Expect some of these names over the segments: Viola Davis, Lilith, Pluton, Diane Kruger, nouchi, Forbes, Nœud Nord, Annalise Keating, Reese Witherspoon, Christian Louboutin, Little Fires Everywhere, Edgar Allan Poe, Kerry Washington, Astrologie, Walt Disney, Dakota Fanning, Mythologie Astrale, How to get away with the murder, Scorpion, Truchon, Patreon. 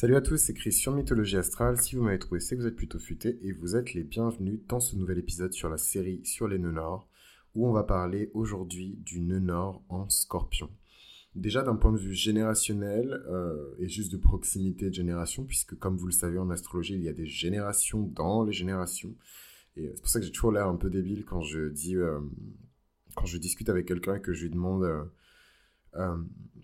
Salut à tous, c'est Christian Mythologie Astrale. Si vous m'avez trouvé, c'est que vous êtes plutôt futé et vous êtes les bienvenus dans ce nouvel épisode sur la série sur les nœuds nord, où on va parler aujourd'hui du nœud nord en scorpion. Déjà d'un point de vue générationnel et juste de proximité de génération, puisque comme vous le savez en astrologie, il y a des générations dans les générations. Et c'est pour ça que j'ai toujours l'air un peu débile quand je dis, quand je discute avec quelqu'un et que je lui demande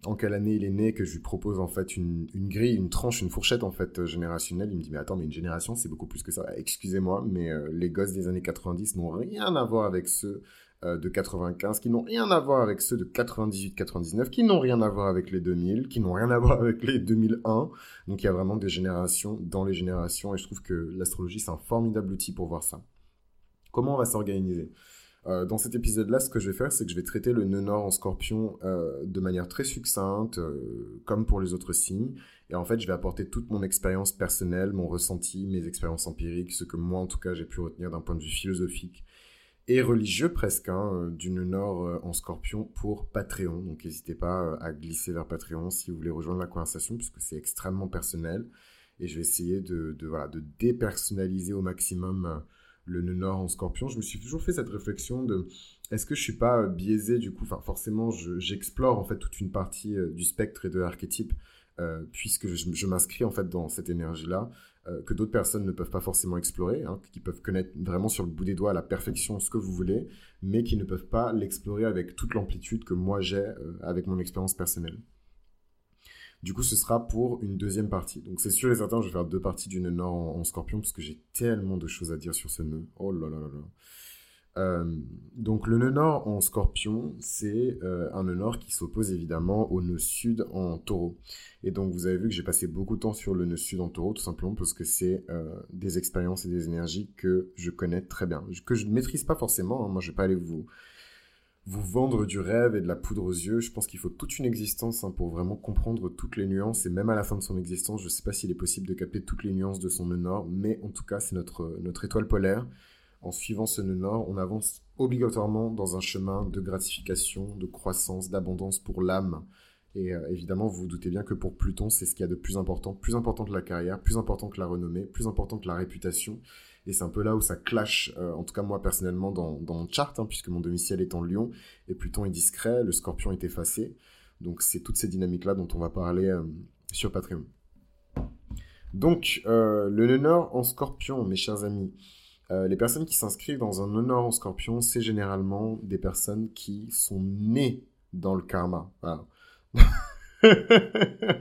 en quelle année il est né, que je lui propose en fait une grille, une tranche, une fourchette en fait générationnelle. Il me dit mais attends, mais une génération c'est beaucoup plus que ça. Excusez-moi, mais les gosses des années 90 n'ont rien à voir avec ceux de 95, qui n'ont rien à voir avec ceux de 98-99, qui n'ont rien à voir avec les 2000, qui n'ont rien à voir avec les 2001. Donc il y a vraiment des générations dans les générations, et je trouve que l'astrologie, c'est un formidable outil pour voir ça. Comment on va s'organiser ? Dans cet épisode-là, ce que je vais faire, c'est que je vais traiter le nœud nord en scorpion de manière très succincte, comme pour les autres signes. Et en fait, je vais apporter toute mon expérience personnelle, mon ressenti, mes expériences empiriques, ce que moi, en tout cas, j'ai pu retenir d'un point de vue philosophique et religieux presque, hein, du nœud nord en scorpion pour Patreon. Donc n'hésitez pas à glisser vers Patreon si vous voulez rejoindre la conversation, puisque c'est extrêmement personnel. Et je vais essayer de dépersonnaliser au maximum le nœud nord en scorpion. Je me suis toujours fait cette réflexion de est-ce que je ne suis pas biaisé du coup. Enfin, forcément, j'explore en fait toute une partie du spectre et de l'archétype, puisque je m'inscris en fait dans cette énergie-là, que d'autres personnes ne peuvent pas forcément explorer, hein, qui peuvent connaître vraiment sur le bout des doigts à la perfection ce que vous voulez, mais qui ne peuvent pas l'explorer avec toute l'amplitude que moi j'ai avec mon expérience personnelle. Du coup, ce sera pour une deuxième partie. Donc c'est sûr et certain, je vais faire deux parties du nœud nord en scorpion, parce que j'ai tellement de choses à dire sur ce nœud. Oh là là là là. Donc le nœud nord en scorpion, c'est un nœud nord qui s'oppose évidemment au nœud sud en taureau. Et donc vous avez vu que j'ai passé beaucoup de temps sur le nœud sud en taureau, tout simplement parce que c'est des expériences et des énergies que je connais très bien, que je ne maîtrise pas forcément, hein. Moi je ne vais pas aller vous vendre du rêve et de la poudre aux yeux. Je pense qu'il faut toute une existence, hein, pour vraiment comprendre toutes les nuances, et même à la fin de son existence, je ne sais pas s'il est possible de capter toutes les nuances de son nœud nord, mais en tout cas c'est notre étoile polaire. En suivant ce nœud nord, on avance obligatoirement dans un chemin de gratification, de croissance, d'abondance pour l'âme. Et évidemment, vous vous doutez bien que pour Pluton, c'est ce qu'il y a de plus important que la carrière, plus important que la renommée, plus important que la réputation. Et c'est un peu là où ça clash, en tout cas moi personnellement, dans mon chart, hein, puisque mon domicile est en Lion, et Pluton est discret, le Scorpion est effacé. Donc c'est toutes ces dynamiques-là dont on va parler sur Patreon. Donc, le nœud nord en Scorpion, mes chers amis. Les personnes qui s'inscrivent dans un nœud nord en scorpion, c'est généralement des personnes qui sont nées dans le karma. Voilà.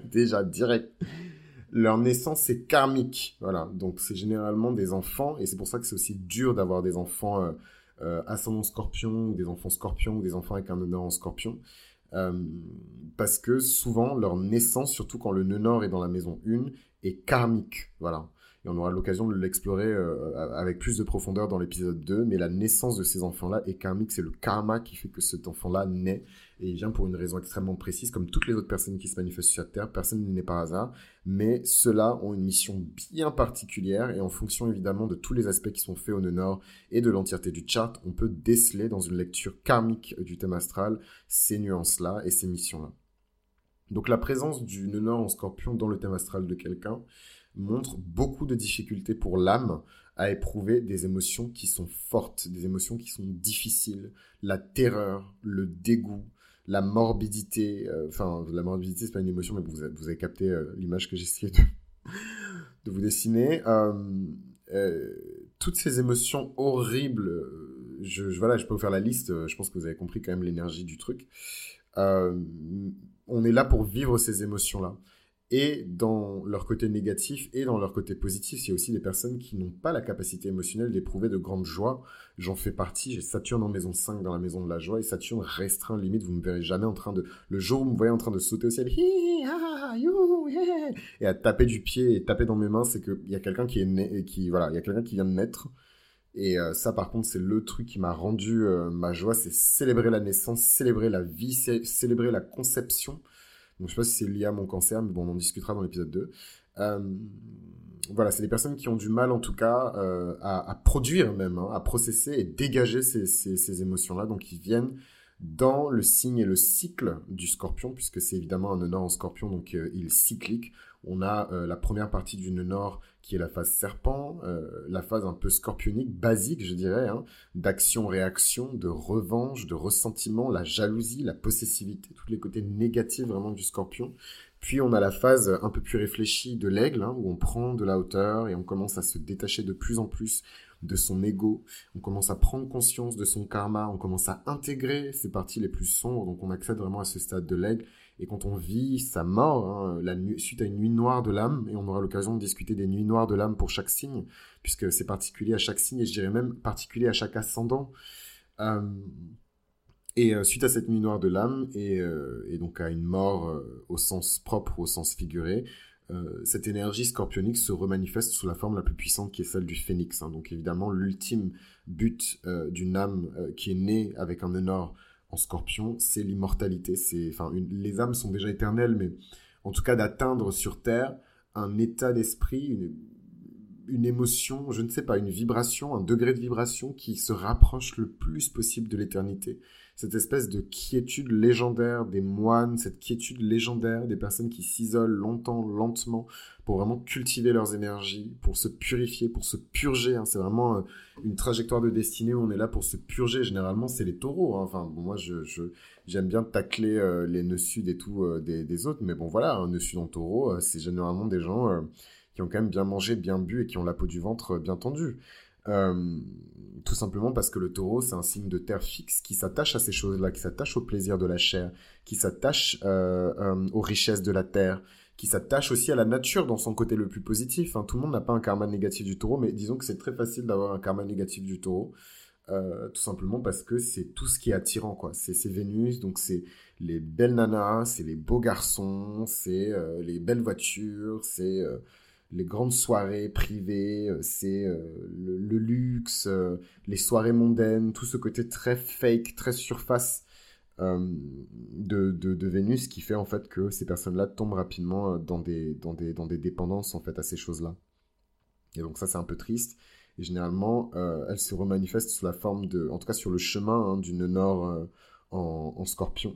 Déjà, direct. Leur naissance est karmique. Voilà. Donc, c'est généralement des enfants, et c'est pour ça que c'est aussi dur d'avoir des enfants ascendant scorpion, ou des enfants scorpions, ou des enfants avec un nœud nord en scorpion. Parce que souvent, leur naissance, surtout quand le nœud nord est dans la maison 1, est karmique. Voilà. Et on aura l'occasion de l'explorer avec plus de profondeur dans l'épisode 2, mais la naissance de ces enfants-là est karmique, c'est le karma qui fait que cet enfant-là naît, et il vient pour une raison extrêmement précise, comme toutes les autres personnes qui se manifestent sur Terre, personne n'est par hasard, mais ceux-là ont une mission bien particulière, et en fonction évidemment de tous les aspects qui sont faits au nœud nord et de l'entièreté du chart, on peut déceler dans une lecture karmique du thème astral ces nuances-là et ces missions-là. Donc la présence du nœud nord en scorpion dans le thème astral de quelqu'un montre beaucoup de difficultés pour l'âme à éprouver des émotions qui sont fortes, des émotions qui sont difficiles, la terreur, le dégoût, la morbidité, enfin la morbidité c'est pas une émotion mais vous avez capté l'image que j'essayais de vous dessiner, toutes ces émotions horribles, voilà, je peux vous faire la liste, je pense que vous avez compris quand même l'énergie du truc, on est là pour vivre ces émotions-là. Et dans leur côté négatif et dans leur côté positif, il y a aussi des personnes qui n'ont pas la capacité émotionnelle d'éprouver de grande joie. J'en fais partie, j'ai Saturne en maison 5 dans la maison de la joie, et Saturne restreint limite, vous ne me verrez jamais en train de... Le jour où vous me voyez en train de sauter au ciel, et à taper du pied et taper dans mes mains, c'est qu'il y a quelqu'un qui est né, et qui, voilà, il y a quelqu'un qui vient de naître. Et ça par contre, c'est le truc qui m'a rendu ma joie, c'est célébrer la naissance, célébrer la vie, célébrer la conception. Donc, je ne sais pas si c'est lié à mon cancer, mais bon, on en discutera dans l'épisode 2. Voilà, c'est des personnes qui ont du mal, en tout cas, à produire même, hein, à processer et dégager ces émotions-là. Donc, ils viennent dans le signe et le cycle du scorpion, puisque c'est évidemment un nœud nord en scorpion, donc il est cyclique. On a la première partie du Nœud Nord qui est la phase serpent, la phase un peu scorpionique, basique je dirais, hein, d'action-réaction, de revanche, de ressentiment, la jalousie, la possessivité, tous les côtés négatifs vraiment du scorpion. Puis on a la phase un peu plus réfléchie de l'aigle, hein, où on prend de la hauteur et on commence à se détacher de plus en plus de son ego, on commence à prendre conscience de son karma, on commence à intégrer ses parties les plus sombres, donc on accède vraiment à ce stade de l'aigle. Et quand on vit sa mort, hein, suite à une nuit noire de l'âme, et on aura l'occasion de discuter des nuits noires de l'âme pour chaque signe, puisque c'est particulier à chaque signe, et je dirais même particulier à chaque ascendant. Et suite à cette nuit noire de l'âme, et donc à une mort au sens propre, au sens figuré, cette énergie scorpionique se remanifeste sous la forme la plus puissante qui est celle du phénix. Hein. Donc évidemment, l'ultime but d'une âme qui est née avec un nœud nord en scorpion, c'est l'immortalité. Les âmes sont déjà éternelles, mais en tout cas d'atteindre sur Terre un état d'esprit, une émotion, je ne sais pas, une vibration, un degré de vibration qui se rapproche le plus possible de l'éternité. Cette espèce de quiétude légendaire des moines, cette quiétude légendaire des personnes qui s'isolent longtemps, lentement, pour vraiment cultiver leurs énergies, pour se purifier, pour se purger. Hein. C'est vraiment une trajectoire de destinée où on est là pour se purger. Généralement, c'est les taureaux. Hein. Enfin, bon, moi, j'aime bien tacler les nœuds sud et tout des autres, mais bon, voilà, un nœud sud en taureau, c'est généralement des gens qui ont quand même bien mangé, bien bu et qui ont la peau du ventre bien tendue. Tout simplement parce que le taureau, c'est un signe de terre fixe qui s'attache à ces choses-là, qui s'attache au plaisir de la chair, qui s'attache aux richesses de la terre, qui s'attache aussi à la nature dans son côté le plus positif. Hein. Tout le monde n'a pas un karma négatif du taureau, mais disons que c'est très facile d'avoir un karma négatif du taureau, tout simplement parce que c'est tout ce qui est attirant, quoi. C'est Vénus, donc c'est les belles nanas, c'est les beaux garçons, c'est les belles voitures, c'est... les grandes soirées privées, c'est le luxe, les soirées mondaines, tout ce côté très fake, très surface de Vénus qui fait en fait que ces personnes-là tombent rapidement dans des dépendances en fait à ces choses-là. Et donc ça, c'est un peu triste. Et généralement, elles se remanifestent sous la forme de, en tout cas sur le chemin hein, du Nœud Nord en scorpion,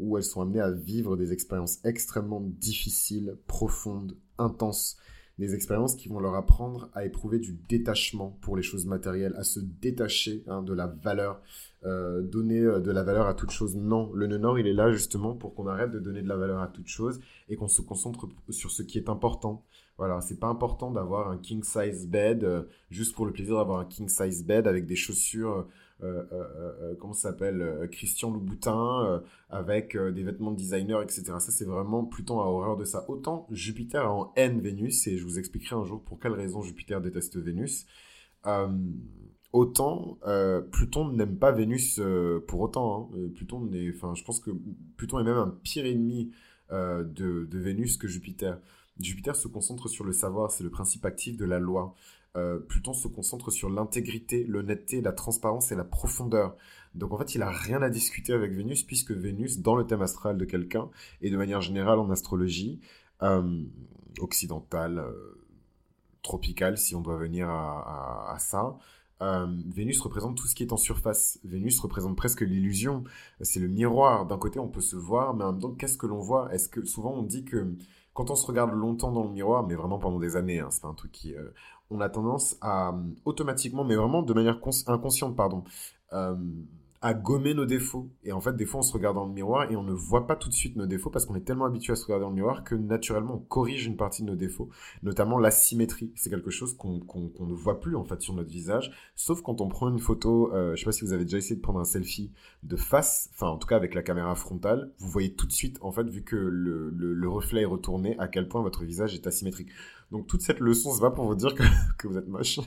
où elles sont amenées à vivre des expériences extrêmement difficiles, profondes, intenses, des expériences qui vont leur apprendre à éprouver du détachement pour les choses matérielles, à se détacher hein, de la valeur, donner de la valeur à toute chose. Non, le nœud nord, il est là justement pour qu'on arrête de donner de la valeur à toute chose et qu'on se concentre sur ce qui est important. Voilà, c'est pas important d'avoir un king size bed, juste pour le plaisir d'avoir un king size bed avec des chaussures... comment ça s'appelle Christian Louboutin avec des vêtements de designer, etc. Ça, c'est vraiment Pluton a horreur de ça. Autant Jupiter a en haine Vénus, et je vous expliquerai un jour pour quelle raison Jupiter déteste Vénus, autant Pluton n'aime pas Vénus pour autant. Hein. Je pense que Pluton est même un pire ennemi de Vénus que Jupiter. Jupiter se concentre sur le savoir, c'est le principe actif de la loi. Pluton se concentre sur l'intégrité, l'honnêteté, la transparence et la profondeur. Donc en fait, il n'a rien à discuter avec Vénus, puisque Vénus, dans le thème astral de quelqu'un, et de manière générale en astrologie, occidentale, tropicale, si on doit venir à ça, Vénus représente tout ce qui est en surface. Vénus représente presque l'illusion, c'est le miroir. D'un côté, on peut se voir, mais en même temps, qu'est-ce que l'on voit ? Est-ce que souvent, on dit que quand on se regarde longtemps dans le miroir, mais vraiment pendant des années, hein, c'est pas un truc qui... on a tendance à automatiquement, mais vraiment de manière inconsciente, à gommer nos défauts. Et en fait, des fois, on se regarde dans le miroir et on ne voit pas tout de suite nos défauts parce qu'on est tellement habitué à se regarder dans le miroir que naturellement, on corrige une partie de nos défauts, notamment l'asymétrie. C'est quelque chose qu'on ne voit plus, en fait, sur notre visage, sauf quand on prend une photo, je sais pas si vous avez déjà essayé de prendre un selfie de face, enfin, en tout cas, avec la caméra frontale, vous voyez tout de suite, en fait, vu que le reflet est retourné, à quel point votre visage est asymétrique. Donc, toute cette leçon, ça va pour vous dire que vous êtes moche.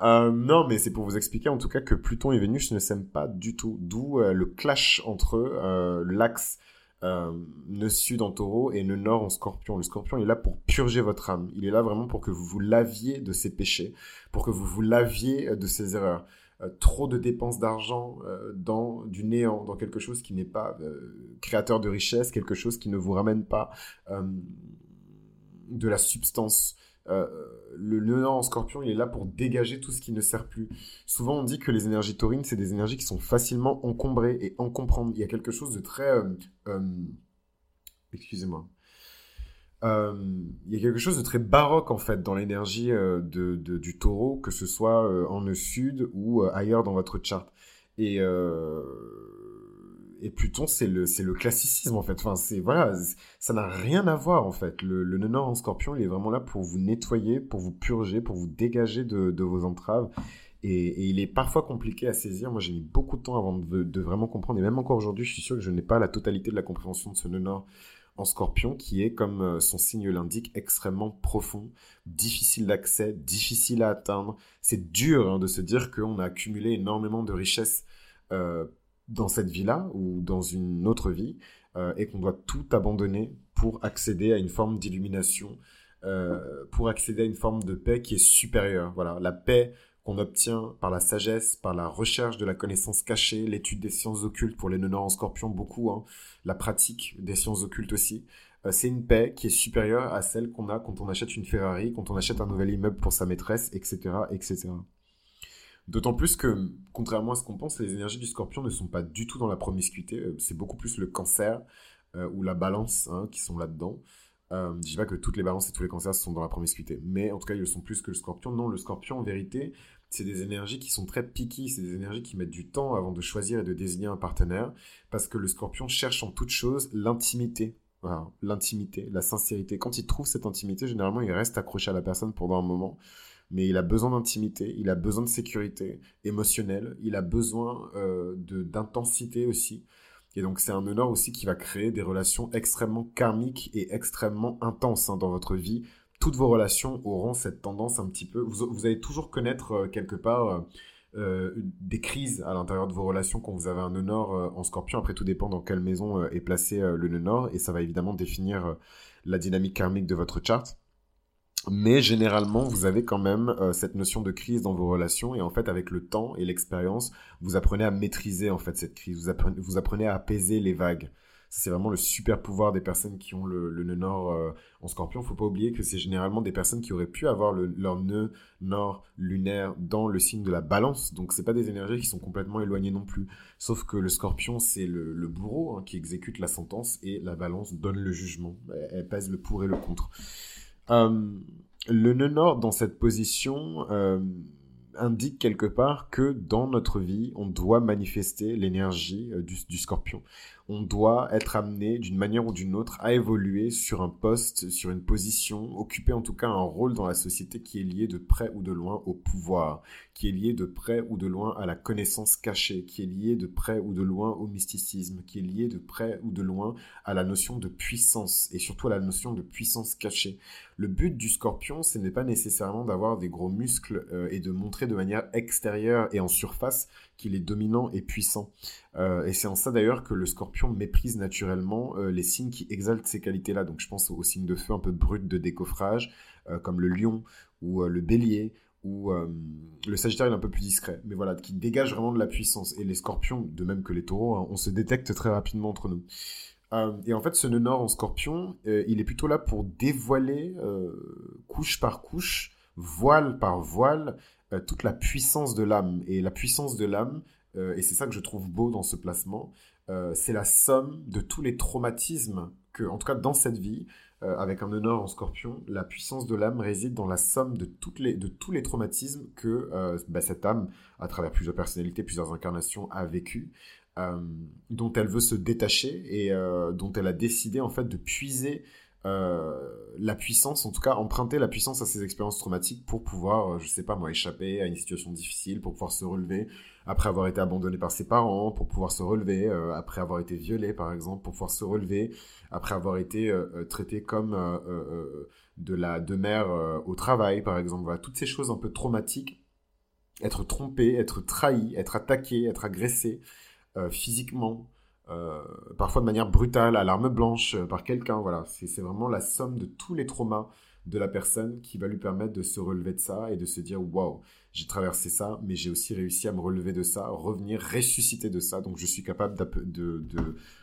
Non, mais c'est pour vous expliquer, en tout cas, que Pluton et Vénus ne s'aiment pas du tout. D'où le clash entre eux, l'axe nœud sud en taureau et nœud nord en scorpion. Le scorpion, il est là pour purger votre âme. Il est là vraiment pour que vous vous laviez de ses péchés, pour que vous vous laviez de ses erreurs. Trop de dépenses d'argent dans du néant, dans quelque chose qui n'est pas créateur de richesse, quelque chose qui ne vous ramène pas... de la substance. Le nœud nord en scorpion, il est là pour dégager tout ce qui ne sert plus. Souvent, on dit que les énergies taurines, c'est des énergies qui sont facilement encombrées et encombrantes. Il y a quelque chose de très... excusez-moi. Il y a quelque chose de très baroque en fait dans l'énergie du taureau, que ce soit en nœud sud ou ailleurs dans votre charte. Et Pluton, c'est le classicisme en fait. Enfin, ça n'a rien à voir en fait. Le nœud nord en scorpion, il est vraiment là pour vous nettoyer, pour vous purger, pour vous dégager de vos entraves. Et il est parfois compliqué à saisir. Moi, j'ai mis beaucoup de temps avant de vraiment comprendre. Et même encore aujourd'hui, je suis sûr que je n'ai pas la totalité de la compréhension de ce nœud nord en scorpion, qui est, comme son signe l'indique, extrêmement profond, difficile d'accès, difficile à atteindre. C'est dur de se dire qu'on a accumulé énormément de richesses dans cette vie-là ou dans une autre vie, et qu'on doit tout abandonner pour accéder à une forme d'illumination, pour accéder à une forme de paix qui est supérieure. Voilà, la paix qu'on obtient par la sagesse, par la recherche de la connaissance cachée, l'étude des sciences occultes pour les nœuds nord en scorpion, beaucoup, la pratique des sciences occultes aussi. C'est une paix qui est supérieure à celle qu'on a quand on achète une Ferrari, quand on achète un nouvel immeuble pour sa maîtresse, etc., etc. D'autant plus que, contrairement à ce qu'on pense, les énergies du scorpion ne sont pas du tout dans la promiscuité. C'est beaucoup plus le cancer ou la balance qui sont là-dedans. Je ne dis pas que toutes les balances et tous les cancers sont dans la promiscuité, mais en tout cas, ils le sont plus que le scorpion. Non, le scorpion, en vérité, c'est des énergies qui sont très picky, c'est des énergies qui mettent du temps avant de choisir et de désigner un partenaire, parce que le scorpion cherche en toute chose l'intimité. Voilà, l'intimité, la sincérité. Quand il trouve cette intimité, généralement, il reste accroché à la personne pendant un moment. Mais il a besoin d'intimité, il a besoin de sécurité émotionnelle, il a besoin d'intensité aussi. Et donc, c'est un nœud nord aussi qui va créer des relations extrêmement karmiques et extrêmement intenses dans votre vie. Toutes vos relations auront cette tendance un petit peu... Vous allez toujours connaître quelque part... des crises à l'intérieur de vos relations quand vous avez un nœud nord en scorpion. Après, tout dépend dans quelle maison est placé le nœud nord, et ça va évidemment définir la dynamique karmique de votre charte. Mais généralement, vous avez quand même cette notion de crise dans vos relations, et en fait, avec le temps et l'expérience, vous apprenez à maîtriser en fait cette crise, vous apprenez à apaiser les vagues. C'est vraiment le super pouvoir des personnes qui ont le nœud nord en scorpion. Il ne faut pas oublier que c'est généralement des personnes qui auraient pu avoir leur nœud nord lunaire dans le signe de la balance. Donc, ce n'est pas des énergies qui sont complètement éloignées non plus. Sauf que le scorpion, c'est le bourreau qui exécute la sentence, et la balance donne le jugement. Elle pèse le pour et le contre. Le nœud nord, dans cette position... indique quelque part que dans notre vie, on doit manifester l'énergie du scorpion. On doit être amené d'une manière ou d'une autre à évoluer sur un poste, sur une position, occuper en tout cas un rôle dans la société qui est lié de près ou de loin au pouvoir, qui est lié de près ou de loin à la connaissance cachée, qui est lié de près ou de loin au mysticisme, qui est lié de près ou de loin à la notion de puissance, et surtout à la notion de puissance cachée. Le but du scorpion, ce n'est pas nécessairement d'avoir des gros muscles et de montrer de manière extérieure et en surface qu'il est dominant et puissant. Et c'est en ça d'ailleurs que le scorpion méprise naturellement les signes qui exaltent ces qualités-là. Donc je pense aux signes de feu un peu bruts de décoffrage, comme le lion ou le bélier, ou le sagittaire, il est un peu plus discret, mais voilà, qui dégage vraiment de la puissance. Et les scorpions, de même que les taureaux, on se détecte très rapidement entre nous. Et en fait, ce nœud nord en scorpion, il est plutôt là pour dévoiler couche par couche, voile par voile, toute la puissance de l'âme. Et la puissance de l'âme, et c'est ça que je trouve beau dans ce placement, c'est la somme de tous les traumatismes que, en tout cas dans cette vie, avec un nœud nord en scorpion, la puissance de l'âme réside dans la somme de tous les traumatismes que cette âme, à travers plusieurs personnalités, plusieurs incarnations, a vécu, dont elle veut se détacher, et dont elle a décidé en fait de puiser la puissance, en tout cas emprunter la puissance à ces expériences traumatiques pour pouvoir, échapper à une situation difficile, pour pouvoir se relever après avoir été abandonné par ses parents, pour pouvoir se relever après avoir été violé par exemple, pour pouvoir se relever après avoir été traité comme de mère au travail par exemple. Voilà, toutes ces choses un peu traumatiques, être trompé, être trahi, être attaqué, être agressé physiquement, parfois de manière brutale, à l'arme blanche, par quelqu'un, voilà. C'est vraiment la somme de tous les traumas de la personne qui va lui permettre de se relever de ça et de se dire « Waouh, j'ai traversé ça, mais j'ai aussi réussi à me relever de ça, revenir, ressusciter de ça, donc je suis capable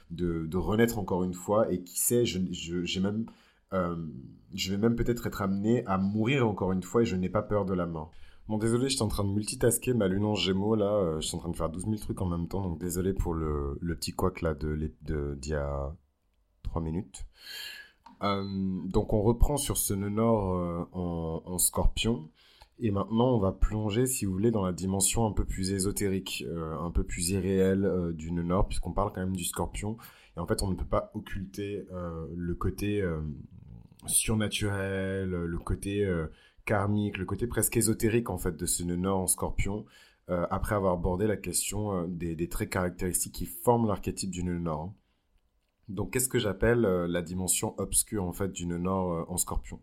de renaître encore une fois, et qui sait, je vais même peut-être être amené à mourir encore une fois, et je n'ai pas peur de la mort. » Bon, désolé, j'étais en train de multitasker ma lune en gémeaux, là, je suis en train de faire 12 000 trucs en même temps, donc désolé pour le petit couac, là, d'il y a 3 minutes. Donc on reprend sur ce nœud nord en scorpion. Et maintenant, on va plonger, si vous voulez, dans la dimension un peu plus ésotérique, un peu plus irréelle du nœud nord, puisqu'on parle quand même du scorpion. Et en fait, on ne peut pas occulter le côté surnaturel, le côté karmique, le côté presque ésotérique, en fait, de ce nœud nord en scorpion, après avoir abordé la question des traits caractéristiques qui forment l'archétype du nœud nord. Donc, qu'est-ce que j'appelle la dimension obscure, en fait, du nœud nord en scorpion ?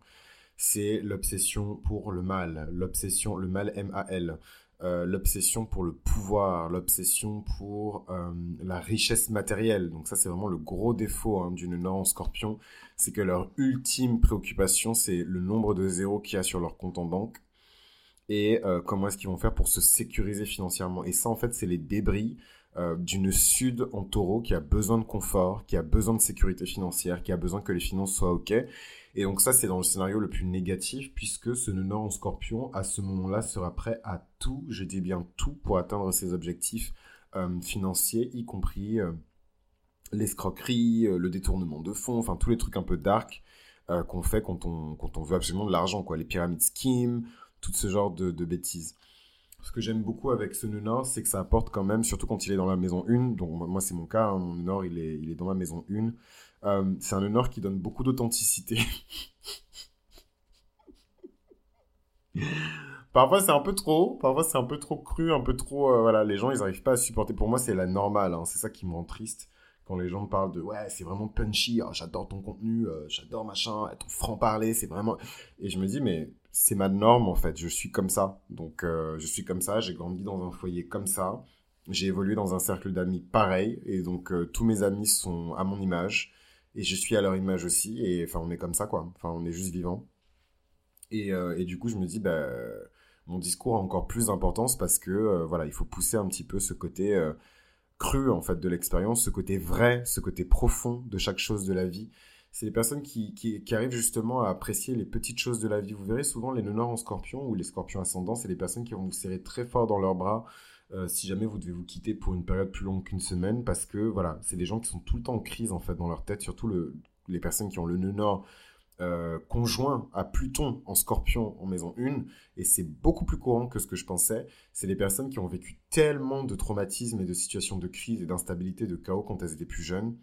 C'est l'obsession pour le mal, l'obsession, le mal M-A-L, l'obsession pour le pouvoir, l'obsession pour la richesse matérielle. Donc ça, c'est vraiment le gros défaut du nœud nord en scorpion, c'est que leur ultime préoccupation, c'est le nombre de zéros qu'il y a sur leur compte en banque et comment est-ce qu'ils vont faire pour se sécuriser financièrement. Et ça, en fait, c'est les débris du nœud sud en taureau qui a besoin de confort, qui a besoin de sécurité financière, qui a besoin que les finances soient OK. Et donc ça, c'est dans le scénario le plus négatif, puisque ce nœud nord en scorpion, à ce moment-là, sera prêt à tout, je dis bien tout, pour atteindre ses objectifs financiers, y compris l'escroquerie, le détournement de fonds, enfin tous les trucs un peu dark qu'on fait quand on veut absolument de l'argent, quoi, les pyramides schemes, tout ce genre de bêtises. Ce que j'aime beaucoup avec ce nœud nord, c'est que ça apporte quand même, surtout quand il est dans la maison 1, donc moi c'est mon cas, mon nœud nord il est dans la maison 1, c'est un nœud nord qui donne beaucoup d'authenticité. Parfois c'est un peu trop cru, un peu trop, voilà, les gens ils n'arrivent pas à supporter, pour moi c'est la normale, c'est ça qui me rend triste, quand les gens parlent de « ouais, c'est vraiment punchy, oh, j'adore ton contenu, j'adore machin, ton franc-parler, c'est vraiment... » Et je me dis, mais c'est ma norme en fait, je suis comme ça. Donc je suis comme ça, j'ai grandi dans un foyer comme ça, j'ai évolué dans un cercle d'amis pareil, et donc tous mes amis sont à mon image, et je suis à leur image aussi, et enfin on est comme ça quoi, enfin on est juste vivant. Et du coup je me dis, bah, mon discours a encore plus d'importance parce que voilà, il faut pousser un petit peu ce côté... cru en fait de l'expérience, ce côté vrai, ce côté profond de chaque chose de la vie. C'est les personnes qui arrivent justement à apprécier les petites choses de la vie. Vous verrez souvent les nœuds nord en scorpion ou les scorpions ascendants, c'est les personnes qui vont vous serrer très fort dans leurs bras si jamais vous devez vous quitter pour une période plus longue qu'une semaine, parce que voilà, c'est des gens qui sont tout le temps en crise en fait dans leur tête, surtout les personnes qui ont le nœud nord conjoint à Pluton en scorpion en maison 1, et c'est beaucoup plus courant que ce que je pensais. C'est les personnes qui ont vécu tellement de traumatismes et de situations de crise et d'instabilité, de chaos quand elles étaient plus jeunes,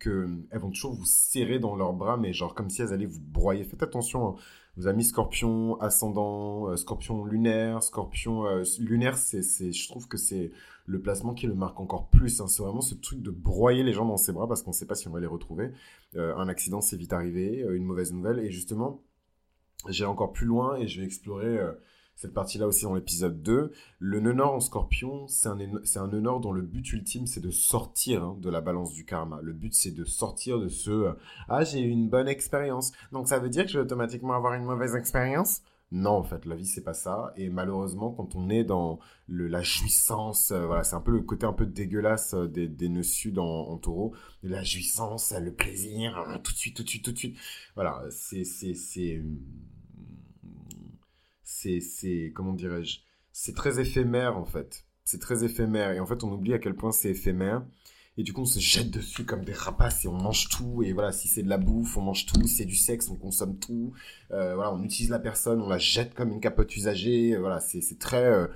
qu'elles vont toujours vous serrer dans leurs bras, mais genre comme si elles allaient vous broyer. Faites attention, vos amis scorpion ascendant, scorpion lunaire, lunaire, je trouve que c'est le placement qui le marque encore plus, c'est vraiment ce truc de broyer les gens dans ses bras parce qu'on ne sait pas si on va les retrouver. Un accident s'est vite arrivé, une mauvaise nouvelle, et justement, j'irai encore plus loin et je vais explorer cette partie-là aussi dans l'épisode 2. Le nœud nord en scorpion, c'est un nœud nord dont le but ultime, c'est de sortir de la balance du karma. Le but, c'est de sortir de ce « Ah, j'ai eu une bonne expérience, donc ça veut dire que je vais automatiquement avoir une mauvaise expérience ?» Non, en fait, la vie, c'est pas ça. Et malheureusement, quand on est dans la jouissance, voilà, c'est un peu le côté un peu dégueulasse des nœuds sud en taureau. La jouissance, le plaisir, tout de suite. Voilà, c'est comment dirais-je, c'est très éphémère en fait, c'est très éphémère, et en fait on oublie à quel point c'est éphémère, et du coup on se jette dessus comme des rapaces et on mange tout, et voilà, si c'est de la bouffe on mange tout, si c'est du sexe on consomme tout, voilà, on utilise la personne, on la jette comme une capote usagée, voilà, c'est très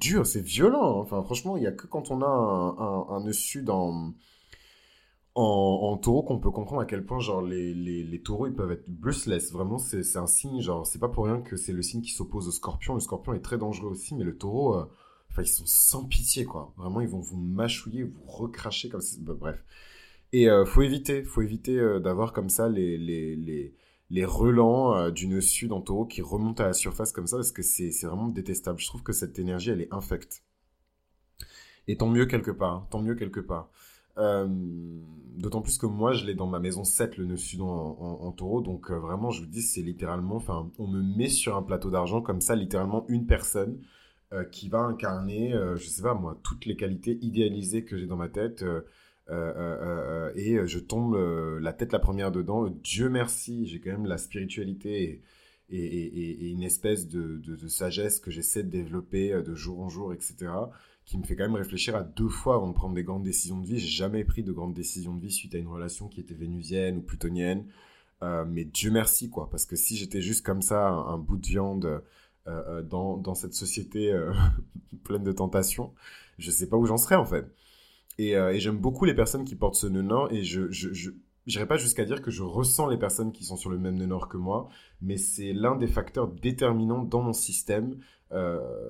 dur, c'est violent, enfin franchement il n'y a que quand on a un nœud sud en taureau qu'on peut comprendre à quel point genre les taureaux ils peuvent être ruthless, vraiment c'est un signe, genre c'est pas pour rien que c'est le signe qui s'oppose au scorpion. Le scorpion est très dangereux aussi, mais le taureau enfin ils sont sans pitié quoi, vraiment ils vont vous mâchouiller, vous recracher comme ça, bah, bref, et faut éviter d'avoir comme ça les relents du nœud sud en taureau qui remontent à la surface comme ça, parce que c'est vraiment détestable. Je trouve que cette énergie elle est infecte, et tant mieux quelque part. D'autant plus que moi je l'ai dans ma maison 7, le nœud sud en taureau, donc vraiment je vous dis, c'est littéralement, enfin on me met sur un plateau d'argent comme ça, littéralement une personne qui va incarner je sais pas moi, toutes les qualités idéalisées que j'ai dans ma tête, et je tombe la tête la première dedans. Dieu merci, j'ai quand même la spiritualité et une espèce de sagesse que j'essaie de développer de jour en jour, etc., qui me fait quand même réfléchir à 2 fois avant de prendre des grandes décisions de vie. J'ai jamais pris de grandes décisions de vie suite à une relation qui était vénusienne ou plutonienne. mais Dieu merci, quoi, parce que si j'étais juste comme ça, un bout de viande dans cette société pleine de tentations, je sais pas où j'en serais, en fait. Et j'aime beaucoup les personnes qui portent ce nœud nord, et je j'irai pas jusqu'à dire que je ressens les personnes qui sont sur le même nœud nord que moi, mais c'est l'un des facteurs déterminants dans mon système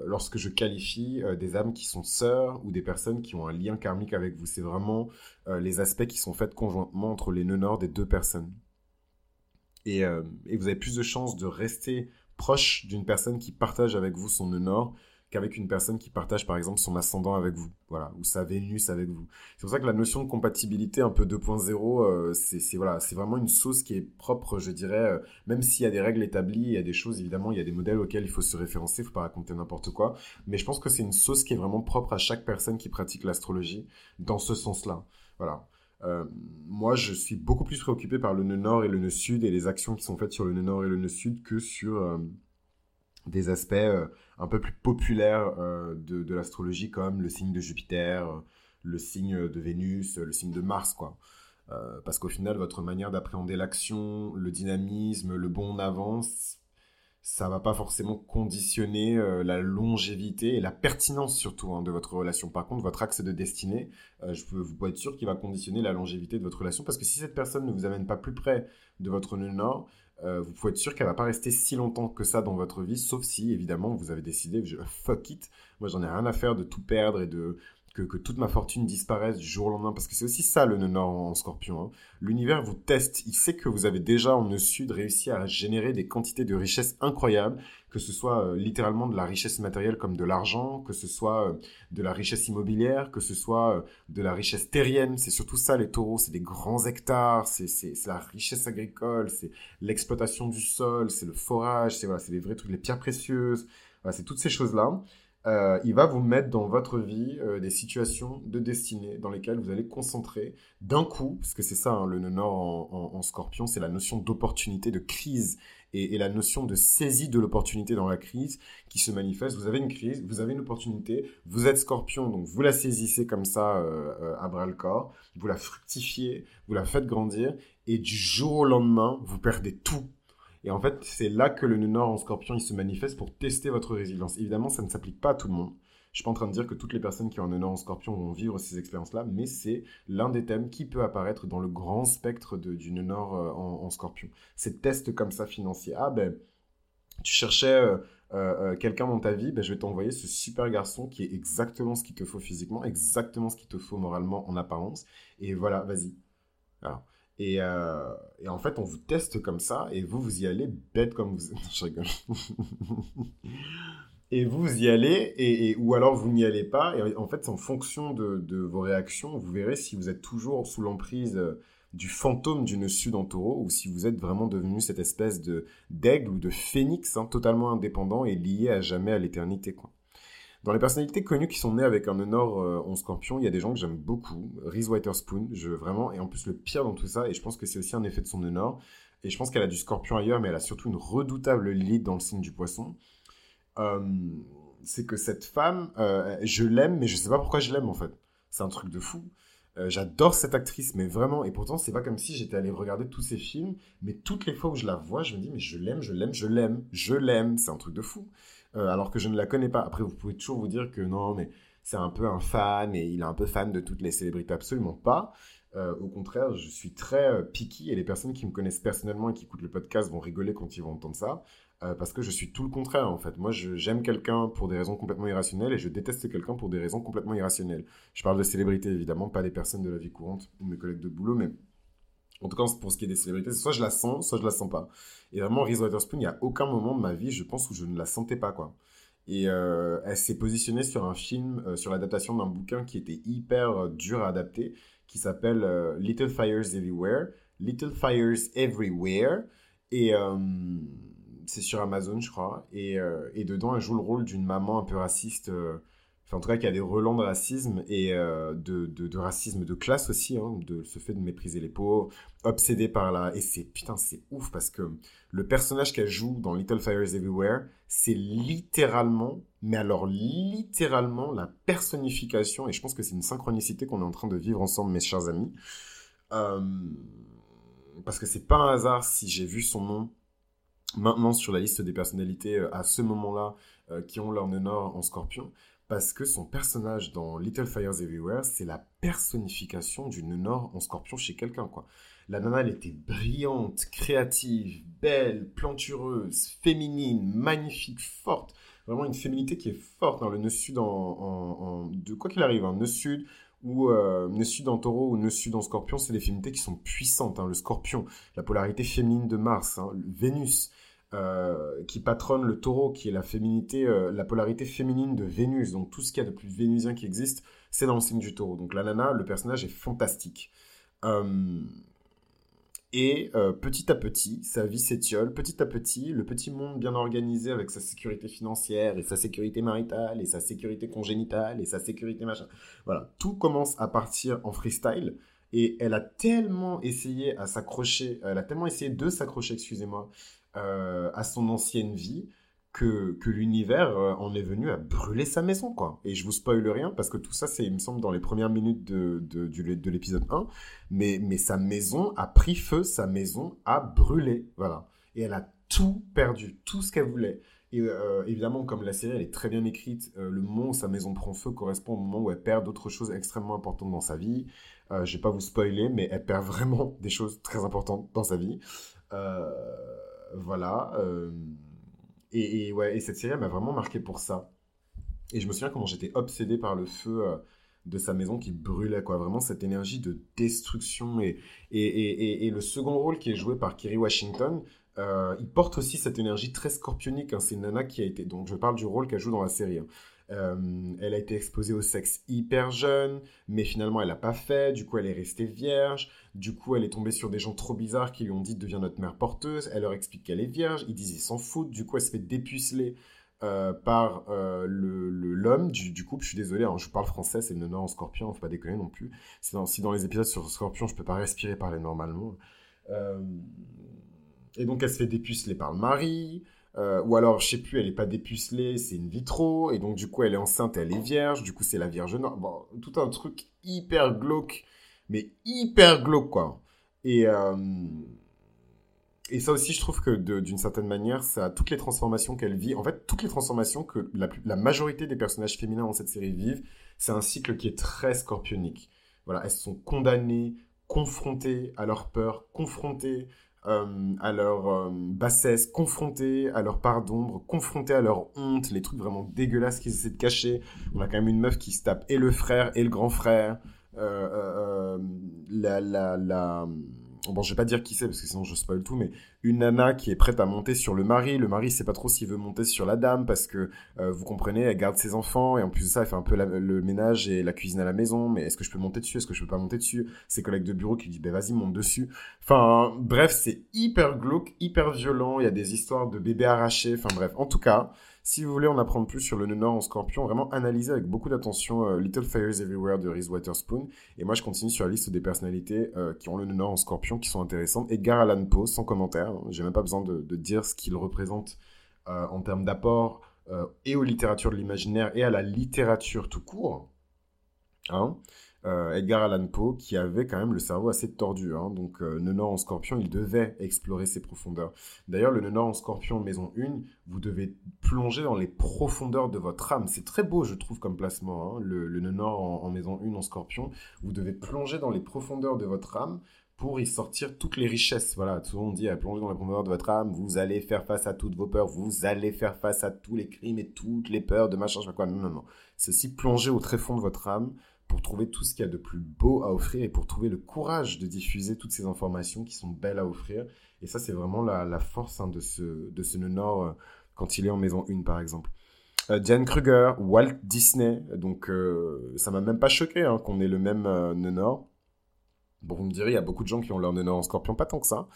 lorsque je qualifie des âmes qui sont sœurs ou des personnes qui ont un lien karmique avec vous. C'est vraiment les aspects qui sont faits conjointement entre les nœuds nord des deux personnes. Et vous avez plus de chances de rester proche d'une personne qui partage avec vous son nœud nord qu'avec une personne qui partage, par exemple, son ascendant avec vous, voilà, ou sa Vénus avec vous. C'est pour ça que la notion de compatibilité un peu 2.0, c'est vraiment une sauce qui est propre, je dirais, même s'il y a des règles établies, il y a des choses, évidemment, il y a des modèles auxquels il faut se référencer, il ne faut pas raconter n'importe quoi, mais je pense que c'est une sauce qui est vraiment propre à chaque personne qui pratique l'astrologie, dans ce sens-là, voilà. Moi, je suis beaucoup plus préoccupé par le nœud nord et le nœud sud, et les actions qui sont faites sur le nœud nord et le nœud sud, que sur... des aspects un peu plus populaires de l'astrologie, comme le signe de Jupiter, le signe de Vénus, le signe de Mars, quoi. Parce qu'au final, votre manière d'appréhender l'action, le dynamisme, le bond en avance, ça va pas forcément conditionner la longévité et la pertinence, surtout, hein, de votre relation. Par contre, votre axe de destinée, vous pouvez être sûr qu'il va conditionner la longévité de votre relation, parce que si cette personne ne vous amène pas plus près de votre nœud nord, vous pouvez être sûr qu'elle va pas rester si longtemps que ça dans votre vie, sauf si, évidemment, vous avez décidé, fuck it, moi j'en ai rien à faire de tout perdre et que toute ma fortune disparaisse du jour au lendemain, parce que c'est aussi ça le nœud nord en scorpion, hein. L'univers vous teste, il sait que vous avez déjà en nœud sud réussi à générer des quantités de richesses incroyables, que ce soit littéralement de la richesse matérielle comme de l'argent, que ce soit de la richesse immobilière, que ce soit de la richesse terrienne, c'est surtout ça les taureaux, c'est des grands hectares, c'est la richesse agricole, c'est l'exploitation du sol, c'est le forage, c'est les vrais trucs, les pierres précieuses, voilà, c'est toutes ces choses-là. Il va vous mettre dans votre vie des situations de destinée dans lesquelles vous allez concentrer d'un coup, parce que c'est ça, hein, le nœud nord en scorpion, c'est la notion d'opportunité, de crise, et la notion de saisie de l'opportunité dans la crise qui se manifeste. Vous avez une crise, vous avez une opportunité, vous êtes scorpion, donc vous la saisissez comme ça à bras-le-corps, vous la fructifiez, vous la faites grandir, et du jour au lendemain, vous perdez tout. Et en fait, c'est là que le nœud nord en scorpion, il se manifeste pour tester votre résilience. Évidemment, ça ne s'applique pas à tout le monde. Je suis pas en train de dire que toutes les personnes qui ont un nœud nord en scorpion vont vivre ces expériences-là, mais c'est l'un des thèmes qui peut apparaître dans le grand spectre du nœud nord en scorpion. Ces tests comme ça financiers. Ah ben, tu cherchais quelqu'un dans ta vie, ben je vais t'envoyer ce super garçon qui est exactement ce qu'il te faut physiquement, exactement ce qu'il te faut moralement en apparence. Et voilà, vas-y. Alors... Et en fait, on vous teste comme ça, et vous y allez bête comme vous êtes. Non, je rigole. Et vous y allez, ou alors vous n'y allez pas. Et en fait, en fonction de vos réactions, vous verrez si vous êtes toujours sous l'emprise du fantôme du nœud sud en taureau, ou si vous êtes vraiment devenu cette espèce d'aigle ou de phénix, hein, totalement indépendant et lié à jamais à l'éternité, quoi. Dans les personnalités connues qui sont nées avec un nœud nord en scorpion, il y a des gens que j'aime beaucoup. Reese Witherspoon, vraiment, et en plus le pire dans tout ça, et je pense que c'est aussi un effet de son nœud nord, et je pense qu'elle a du scorpion ailleurs, mais elle a surtout une redoutable Lilith dans le signe du poisson, c'est que cette femme, je l'aime, mais je sais pas pourquoi je l'aime en fait. C'est un truc de fou. J'adore cette actrice, mais vraiment, et pourtant c'est pas comme si j'étais allé regarder tous ses films, mais toutes les fois où je la vois, je me dis, mais je l'aime, c'est un truc de fou. Alors que je ne la connais pas. Après, vous pouvez toujours vous dire que non, mais c'est un peu un fan et il est un peu fan de toutes les célébrités. Absolument pas. Au contraire, je suis très picky, et les personnes qui me connaissent personnellement et qui écoutent le podcast vont rigoler quand ils vont entendre ça, parce que je suis tout le contraire, en fait. Moi, j'aime quelqu'un pour des raisons complètement irrationnelles, et je déteste quelqu'un pour des raisons complètement irrationnelles. Je parle de célébrités, évidemment, pas des personnes de la vie courante ou mes collègues de boulot, mais... En tout cas, pour ce qui est des célébrités, soit je la sens, soit je la sens pas. Et vraiment, Reese Witherspoon, il n'y a aucun moment de ma vie, je pense, où je ne la sentais pas, quoi. Et elle s'est positionnée sur un film, sur l'adaptation d'un bouquin qui était hyper dur à adapter, qui s'appelle Little Fires Everywhere. Et c'est sur Amazon, je crois. Et dedans, elle joue le rôle d'une maman un peu raciste... en tout cas, qu'il y a des relents de racisme et de racisme de classe aussi, hein, de ce fait de mépriser les pauvres, obsédé par la... Et c'est ouf, parce que le personnage qu'elle joue dans Little Fires Everywhere, c'est littéralement, mais alors littéralement, la personnification, et je pense que c'est une synchronicité qu'on est en train de vivre ensemble, mes chers amis, parce que c'est pas un hasard si j'ai vu son nom maintenant sur la liste des personnalités à ce moment-là qui ont leur nœud nord en scorpion, parce que son personnage dans Little Fires Everywhere, c'est la personnification du nœud nord en scorpion chez quelqu'un, quoi. La nana, elle était brillante, créative, belle, plantureuse, féminine, magnifique, forte. Vraiment une féminité qui est forte. Hein, le nœud sud, de quoi qu'il arrive, un nœud sud ou nœud sud en taureau ou nœud sud en scorpion, c'est des féminités qui sont puissantes. Hein, le scorpion, la polarité féminine de Mars, hein, Vénus, qui patronne le taureau, qui est la polarité féminine de Vénus. Donc tout ce qu'il y a de plus vénusien qui existe, c'est dans le signe du taureau. Donc la nana, le personnage est fantastique. Et petit à petit, sa vie s'étiole. Petit à petit, le petit monde bien organisé avec sa sécurité financière et sa sécurité maritale et sa sécurité congénitale et sa sécurité machin. Voilà, tout commence à partir en freestyle. Et elle a tellement essayé de s'accrocher à son ancienne vie que l'univers en est venu à brûler sa maison, quoi. Et je vous spoil rien, parce que tout ça, c'est, il me semble, dans les premières minutes de l'épisode 1, mais sa maison a pris feu, sa maison a brûlé, voilà. Et elle a tout perdu, tout ce qu'elle voulait. Et évidemment, comme la série, elle est très bien écrite, le moment où sa maison prend feu correspond au moment où elle perd d'autres choses extrêmement importantes dans sa vie. Je vais pas vous spoiler, mais elle perd vraiment des choses très importantes dans sa vie. Voilà, et ouais, et cette série elle m'a vraiment marqué pour ça. Et je me souviens comment j'étais obsédé par le feu de sa maison qui brûlait, quoi. Vraiment cette énergie de destruction. Et le second rôle qui est joué par Kerry Washington, il porte aussi cette énergie très scorpionique, hein. C'est une nana qui a été, donc je parle du rôle qu'elle joue dans la série, hein. Elle a été exposée au sexe hyper jeune, mais finalement elle l'a pas fait, du coup elle est restée vierge, du coup elle est tombée sur des gens trop bizarres qui lui ont dit « deviens notre mère porteuse », elle leur explique qu'elle est vierge, ils disent « ils s'en foutent », du coup elle se fait dépuceler par l'homme du couple, je suis désolé, hein, je parle français, c'est le nœud en scorpion, faut pas déconner non plus, si dans les épisodes sur scorpion je peux pas respirer, parler normalement, et donc elle se fait dépuceler par le mari... ou alors, je sais plus, elle est pas dépucelée, c'est une vitro, et donc du coup elle est enceinte, elle est vierge, du coup c'est la vierge noire. Bon, tout un truc hyper glauque, mais hyper glauque, quoi. Et ça aussi, je trouve que d'une certaine manière, ça, toutes les transformations qu'elle vit, en fait, toutes les transformations que la majorité des personnages féminins dans cette série vivent, c'est un cycle qui est très scorpionique. Voilà, elles sont condamnées, confrontées à leur peur, confrontées... à leur bassesse, confrontée à leur part d'ombre, confrontée à leur honte, les trucs vraiment dégueulasses qu'ils essaient de cacher. On a quand même une meuf qui se tape et le frère et le grand frère. Bon, je vais pas dire qui c'est parce que sinon je spoil tout, mais une nana qui est prête à monter sur le mari. Le mari sait pas trop s'il veut monter sur la dame parce que vous comprenez, elle garde ses enfants et en plus de ça, elle fait un peu le ménage et la cuisine à la maison. Mais est-ce que je peux monter dessus ? Est-ce que je peux pas monter dessus ? Ses collègues de bureau qui lui disent bah, vas-y, monte dessus. Enfin, bref, c'est hyper glauque, hyper violent. Il y a des histoires de bébés arrachés. Enfin, bref, en tout cas, si vous voulez en apprendre plus sur le nœud nord en scorpion, vraiment analysez avec beaucoup d'attention Little Fires Everywhere de Reese Witherspoon. Et moi, je continue sur la liste des personnalités qui ont le nœud nord en scorpion, qui sont intéressantes. Edgar Allan Poe, sans commentaire. J'ai même pas besoin de dire ce qu'il représente en termes d'apport et aux littératures de l'imaginaire et à la littérature tout court. Hein ? Edgar Allan Poe, qui avait quand même le cerveau assez tordu, hein. Donc nœud nord en scorpion, il devait explorer ses profondeurs. D'ailleurs, le nœud nord en scorpion maison 1, vous devez plonger dans les profondeurs de votre âme. C'est très beau, je trouve, comme placement, hein. Le nœud nord en maison 1 en scorpion, vous devez plonger dans les profondeurs de votre âme pour y sortir toutes les richesses. Voilà, souvent on dit, plongez dans les profondeurs de votre âme, vous allez faire face à toutes vos peurs, vous allez faire face à tous les crimes et toutes les peurs de machin, je sais pas quoi. Non. C'est aussi plonger au tréfonds de votre âme pour trouver tout ce qu'il y a de plus beau à offrir et pour trouver le courage de diffuser toutes ces informations qui sont belles à offrir. Et ça, c'est vraiment la force, hein, de ce nœud nord quand il est en maison 1, par exemple. Diane Kruger, Walt Disney. Donc, ça m'a même pas choqué, hein, qu'on ait le même nœud nord. Bon, vous me direz, il y a beaucoup de gens qui ont leur nœud nord en scorpion, pas tant que ça.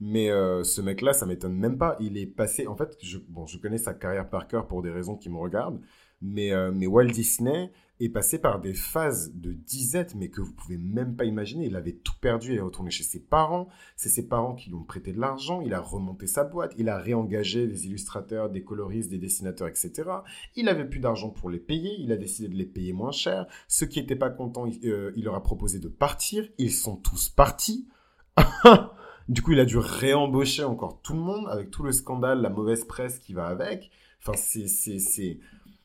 Mais ce mec-là, ça m'étonne même pas. Il est passé... En fait, je connais sa carrière par cœur pour des raisons qui me regardent. Mais Walt Disney... est passé par des phases de disette, mais que vous pouvez même pas imaginer. Il avait tout perdu, il est retourné chez ses parents, c'est ses parents qui lui ont prêté de l'argent, il a remonté sa boîte, il a réengagé des illustrateurs, des coloristes, des dessinateurs, etc. Il avait plus d'argent pour les payer, il a décidé de les payer moins cher. Ceux qui étaient pas contents, il leur a proposé de partir, ils sont tous partis. Du coup, il a dû réembaucher encore tout le monde avec tout le scandale, la mauvaise presse qui va avec. Enfin, c'est...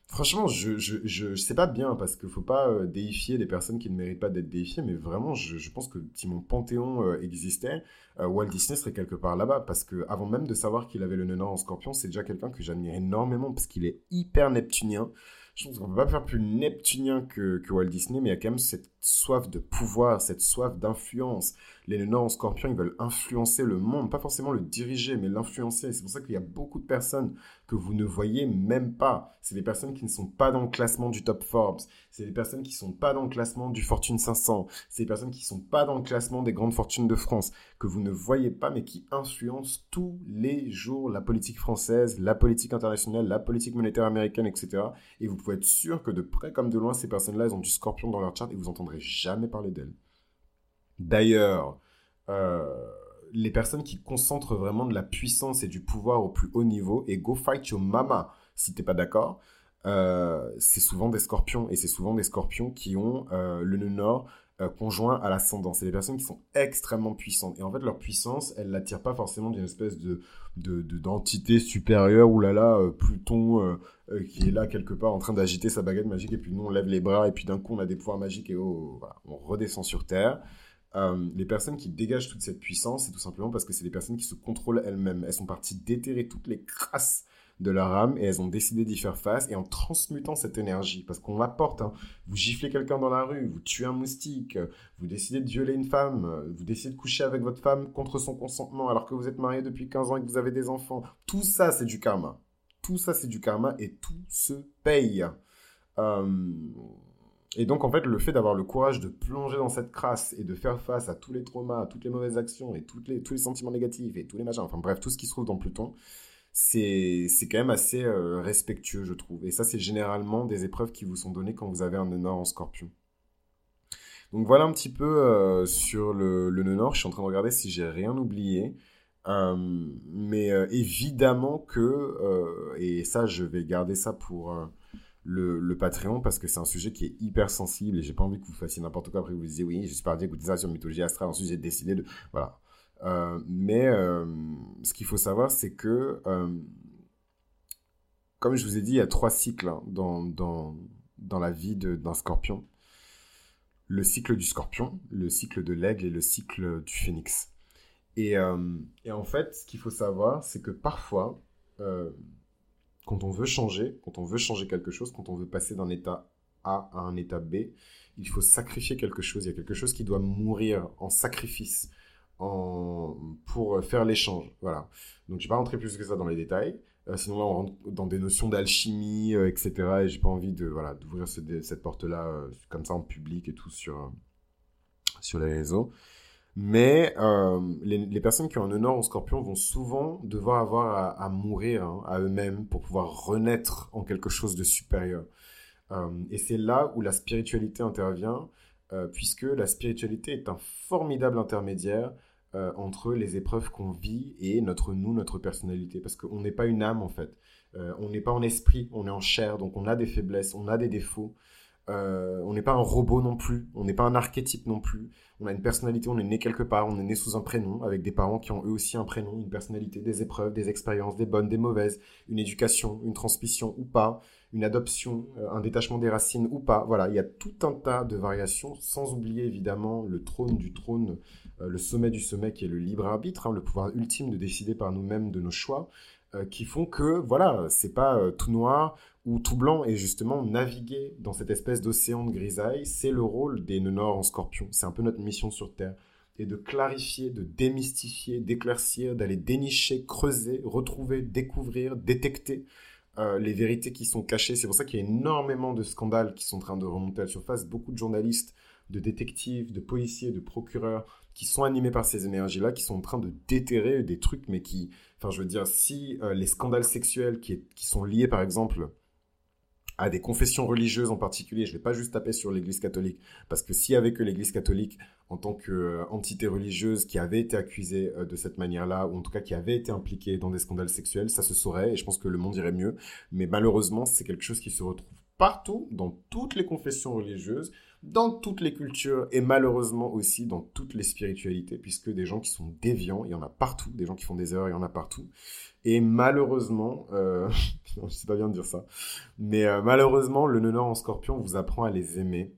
Franchement, je sais pas bien, parce qu'il faut pas déifier les personnes qui ne méritent pas d'être déifiées, mais vraiment, je pense que si mon panthéon existait, Walt Disney serait quelque part là-bas, parce que avant même de savoir qu'il avait le nœud nord en scorpion, c'est déjà quelqu'un que j'admire énormément, parce qu'il est hyper neptunien. Je pense qu'on peut pas faire plus neptunien que Walt Disney, mais il y a quand même cette soif de pouvoir, cette soif d'influence. Les nœuds nord en scorpion, ils veulent influencer le monde, pas forcément le diriger, mais l'influencer. C'est pour ça qu'il y a beaucoup de personnes que vous ne voyez même pas. C'est des personnes qui ne sont pas dans le classement du Top Forbes. C'est des personnes qui ne sont pas dans le classement du Fortune 500. C'est des personnes qui ne sont pas dans le classement des grandes fortunes de France, que vous ne voyez pas, mais qui influencent tous les jours la politique française, la politique internationale, la politique monétaire américaine, etc. Et vous pouvez être sûr que de près comme de loin, ces personnes-là, elles ont du scorpion dans leur charte et vous entendrez jamais parler d'elle. D'ailleurs, les personnes qui concentrent vraiment de la puissance et du pouvoir au plus haut niveau, et go fight your mama, si t'es pas d'accord, c'est souvent des scorpions, et c'est souvent des scorpions qui ont le nœud nord conjoint à l'ascendant. C'est des personnes qui sont extrêmement puissantes, et en fait leur puissance, elle l'attire pas forcément d'une espèce d'entité supérieure, oulala, Pluton qui est là quelque part en train d'agiter sa baguette magique, et puis nous on lève les bras, et puis d'un coup on a des pouvoirs magiques, et oh, voilà, on redescend sur Terre. Les personnes qui dégagent toute cette puissance, c'est tout simplement parce que c'est des personnes qui se contrôlent elles-mêmes. Elles sont parties déterrer toutes les crasses de leur âme, et elles ont décidé d'y faire face, et en transmutant cette énergie, parce qu'on l'apporte, hein. Vous giflez quelqu'un dans la rue, vous tuez un moustique, vous décidez de violer une femme, vous décidez de coucher avec votre femme contre son consentement, alors que vous êtes marié depuis 15 ans et que vous avez des enfants. Tout ça, c'est du karma. Tout ça, c'est du karma, et tout se paye. Et donc, en fait, le fait d'avoir le courage de plonger dans cette crasse et de faire face à tous les traumas, à toutes les mauvaises actions, et tous les sentiments négatifs, et tous les machins, enfin bref, tout ce qui se trouve dans Pluton, c'est quand même assez respectueux, je trouve. Et ça, c'est généralement des épreuves qui vous sont données quand vous avez un nœud nord en scorpion. Donc voilà un petit peu sur le nœud nord. Je suis en train de regarder si j'ai rien oublié. Mais évidemment que... et ça, je vais garder ça pour le Patreon, parce que c'est un sujet qui est hyper sensible, et j'ai pas envie que vous fassiez n'importe quoi après que vous disiez « Oui, je suis parti écouter ça sur Mythologie Astrale, ensuite j'ai décidé de... » Voilà. Mais ce qu'il faut savoir, c'est que, comme je vous ai dit, il y a 3 cycles, hein, dans la vie d'un scorpion. Le cycle du scorpion, le cycle de l'aigle et le cycle du phénix. Et en fait, ce qu'il faut savoir, c'est que parfois, quand on veut changer quelque chose, quand on veut passer d'un état A à un état B, il faut sacrifier quelque chose. Il y a quelque chose qui doit mourir en sacrifice. Pour faire l'échange, voilà. Donc, je vais pas rentrer plus que ça dans les détails. Sinon, là, on rentre dans des notions d'alchimie, etc. Et j'ai pas envie d'ouvrir cette porte-là comme ça en public et tout sur les réseaux. Mais les personnes qui ont un nœud nord en scorpion vont souvent devoir avoir à mourir, hein, à eux-mêmes, pour pouvoir renaître en quelque chose de supérieur. Et c'est là où la spiritualité intervient, puisque la spiritualité est un formidable intermédiaire entre les épreuves qu'on vit et notre personnalité, parce qu'on n'est pas une âme en fait, on n'est pas en esprit, on est en chair, donc on a des faiblesses, on a des défauts, on n'est pas un robot non plus, on n'est pas un archétype non plus, on a une personnalité, on est né quelque part, on est né sous un prénom, avec des parents qui ont eux aussi un prénom, une personnalité, des épreuves, des expériences, des bonnes, des mauvaises, une éducation, une transmission ou pas, une adoption, un détachement des racines ou pas. Voilà, il y a tout un tas de variations, sans oublier évidemment le trône du trône, le sommet du sommet qui est le libre arbitre, hein, le pouvoir ultime de décider par nous-mêmes de nos choix, qui font que, voilà, c'est pas tout noir ou tout blanc, et justement, naviguer dans cette espèce d'océan de grisaille, c'est le rôle des nœuds nord en scorpion, c'est un peu notre mission sur Terre, et de clarifier, de démystifier, d'éclaircir, d'aller dénicher, creuser, retrouver, découvrir, détecter, les vérités qui sont cachées. C'est pour ça qu'il y a énormément de scandales qui sont en train de remonter à la surface. Beaucoup de journalistes, de détectives, de policiers, de procureurs qui sont animés par ces énergies-là, qui sont en train de déterrer des trucs, mais qui... Enfin, je veux dire, si les scandales sexuels qui sont liés, par exemple, à des confessions religieuses en particulier, je ne vais pas juste taper sur l'Église catholique, parce que s'il n'y avait que l'Église catholique en tant qu'entité religieuse qui avait été accusée de cette manière-là, ou en tout cas qui avait été impliquée dans des scandales sexuels, ça se saurait, et je pense que le monde irait mieux. Mais malheureusement, c'est quelque chose qui se retrouve partout, dans toutes les confessions religieuses, dans toutes les cultures et malheureusement aussi dans toutes les spiritualités, puisque des gens qui sont déviants, il y en a partout, des gens qui font des erreurs, il y en a partout. Et malheureusement, je ne sais pas bien de dire ça, mais malheureusement, le Nœud Nord en Scorpion vous apprend à les aimer.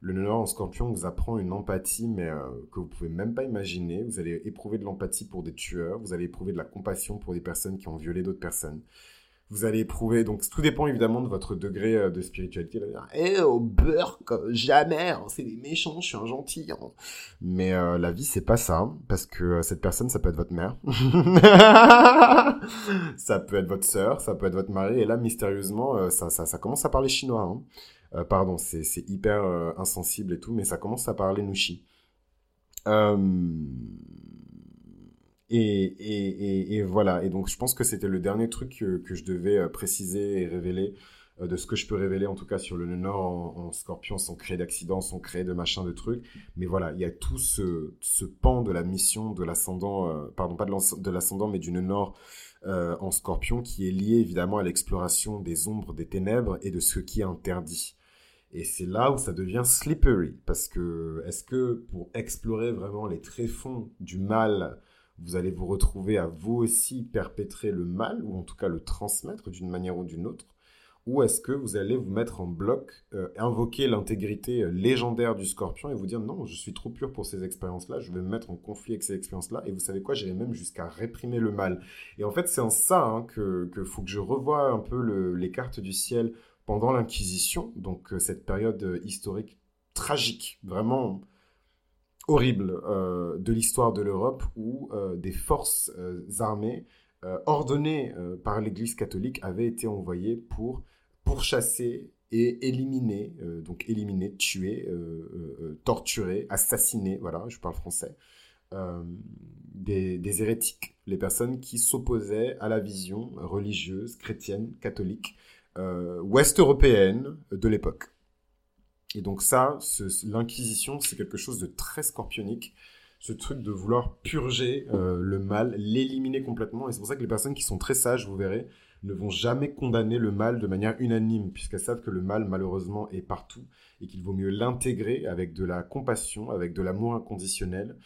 Le Nœud Nord en Scorpion vous apprend une empathie, mais que vous ne pouvez même pas imaginer. Vous allez éprouver de l'empathie pour des tueurs, vous allez éprouver de la compassion pour des personnes qui ont violé d'autres personnes. Vous allez éprouver, donc tout dépend évidemment de votre degré de spiritualité. Eh oh, Burke, jamais, hein, c'est des méchants, je suis un gentil. Hein. Mais la vie, c'est pas ça, hein, parce que cette personne, ça peut être votre mère, ça peut être votre sœur, ça peut être votre mari, et là, mystérieusement, ça commence à parler chinois. Hein. Pardon, c'est hyper insensible et tout, mais ça commence à parler nouchi. Et voilà, et donc je pense que c'était le dernier truc que je devais préciser et révéler, de ce que je peux révéler en tout cas sur le Nœud Nord en Scorpion, sans créer d'accidents, sans créer de machin, de trucs. Mais voilà, il y a tout ce pan de la mission de l'ascendant, pardon, pas de l'ascendant, mais du Nœud Nord en Scorpion, qui est lié évidemment à l'exploration des ombres, des ténèbres et de ce qui est interdit. Et c'est là où ça devient slippery, parce que est-ce que pour explorer vraiment les tréfonds du mal, vous allez vous retrouver à vous aussi perpétrer le mal, ou en tout cas le transmettre d'une manière ou d'une autre, ou est-ce que vous allez vous mettre en bloc, invoquer l'intégrité légendaire du Scorpion et vous dire « Non, je suis trop pur pour ces expériences-là, je vais me mettre en conflit avec ces expériences-là, et vous savez quoi, j'irai même jusqu'à réprimer le mal. » Et en fait, c'est en ça hein, que faut que je revoie un peu les cartes du ciel pendant l'Inquisition, donc cette période historique tragique, vraiment horrible de l'histoire de l'Europe, où des forces armées ordonnées par l'Église catholique avaient été envoyées pour pourchasser et éliminer, donc éliminer, tuer, torturer, assassiner, voilà, je parle français, des hérétiques, les personnes qui s'opposaient à la vision religieuse, chrétienne, catholique, ouest-européenne de l'époque. Et donc ça, l'Inquisition, c'est quelque chose de très scorpionique, ce truc de vouloir purger le mal, l'éliminer complètement. Et c'est pour ça que les personnes qui sont très sages, vous verrez, ne vont jamais condamner le mal de manière unanime, puisqu'elles savent que le mal, malheureusement, est partout, et qu'il vaut mieux l'intégrer avec de la compassion, avec de l'amour inconditionnel,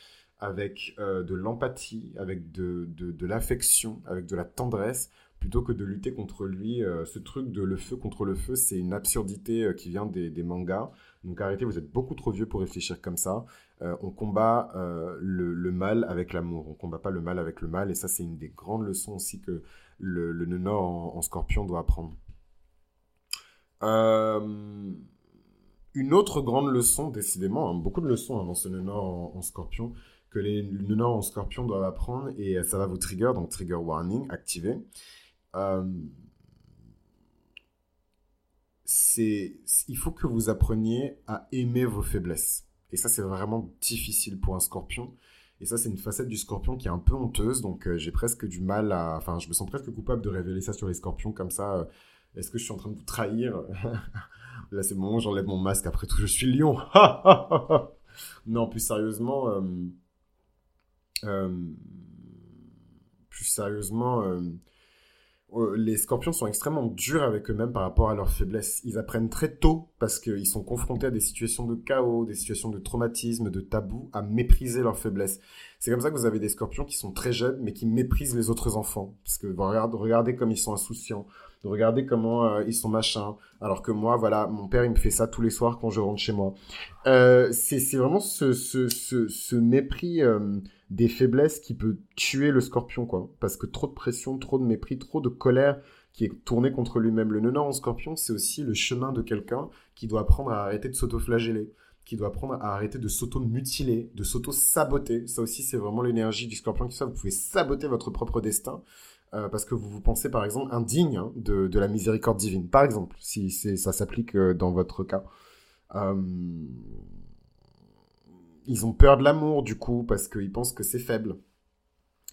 avec de l'empathie, avec de l'affection, avec de la tendresse, plutôt que de lutter contre lui. Ce truc de le feu contre le feu, c'est une absurdité qui vient des mangas. Donc arrêtez, vous êtes beaucoup trop vieux pour réfléchir comme ça. On combat le mal avec l'amour, on combat pas le mal avec le mal, et ça c'est une des grandes leçons aussi que le Nœud Nord en Scorpion doit apprendre. Une autre grande leçon, décidément, hein, beaucoup de leçons hein, dans ce Nœud Nord en Scorpion, que les Nœuds Nord en Scorpion doivent apprendre, et ça va vous trigger, donc trigger warning, activé. Il faut que vous appreniez à aimer vos faiblesses. Et ça, c'est vraiment difficile pour un Scorpion. Et ça, c'est une facette du Scorpion qui est un peu honteuse. Donc, j'ai presque du mal à... Enfin, je me sens presque coupable de révéler ça sur les Scorpions comme ça. Est-ce que je suis en train de vous trahir? Là, c'est le moment où j'enlève mon masque. Après tout, je suis lion. Non, plus sérieusement, les Scorpions sont extrêmement durs avec eux-mêmes par rapport à leurs faiblesses. Ils apprennent très tôt, parce qu'ils sont confrontés à des situations de chaos, des situations de traumatisme, de tabou, à mépriser leurs faiblesses. C'est comme ça que vous avez des Scorpions qui sont très jeunes, mais qui méprisent les autres enfants. Parce que regardez comme ils sont insouciants, regardez comment ils sont machins, alors que moi, voilà, mon père, il me fait ça tous les soirs quand je rentre chez moi. C'est vraiment ce mépris des faiblesses qui peut tuer le Scorpion, quoi. Parce que trop de pression, trop de mépris, trop de colère qui est tournée contre lui-même. Le Nœud Nord en Scorpion, c'est aussi le chemin de quelqu'un qui doit apprendre à arrêter de s'auto-flageller, qui doit apprendre à arrêter de s'auto-mutiler, de s'auto-saboter. Ça aussi, c'est vraiment l'énergie du Scorpion qui fait ça. Vous pouvez saboter votre propre destin, parce que vous vous pensez, par exemple, indigne hein, de la miséricorde divine, par exemple, si ça s'applique dans votre cas. Ils ont peur de l'amour, du coup, parce qu'ils pensent que c'est faible.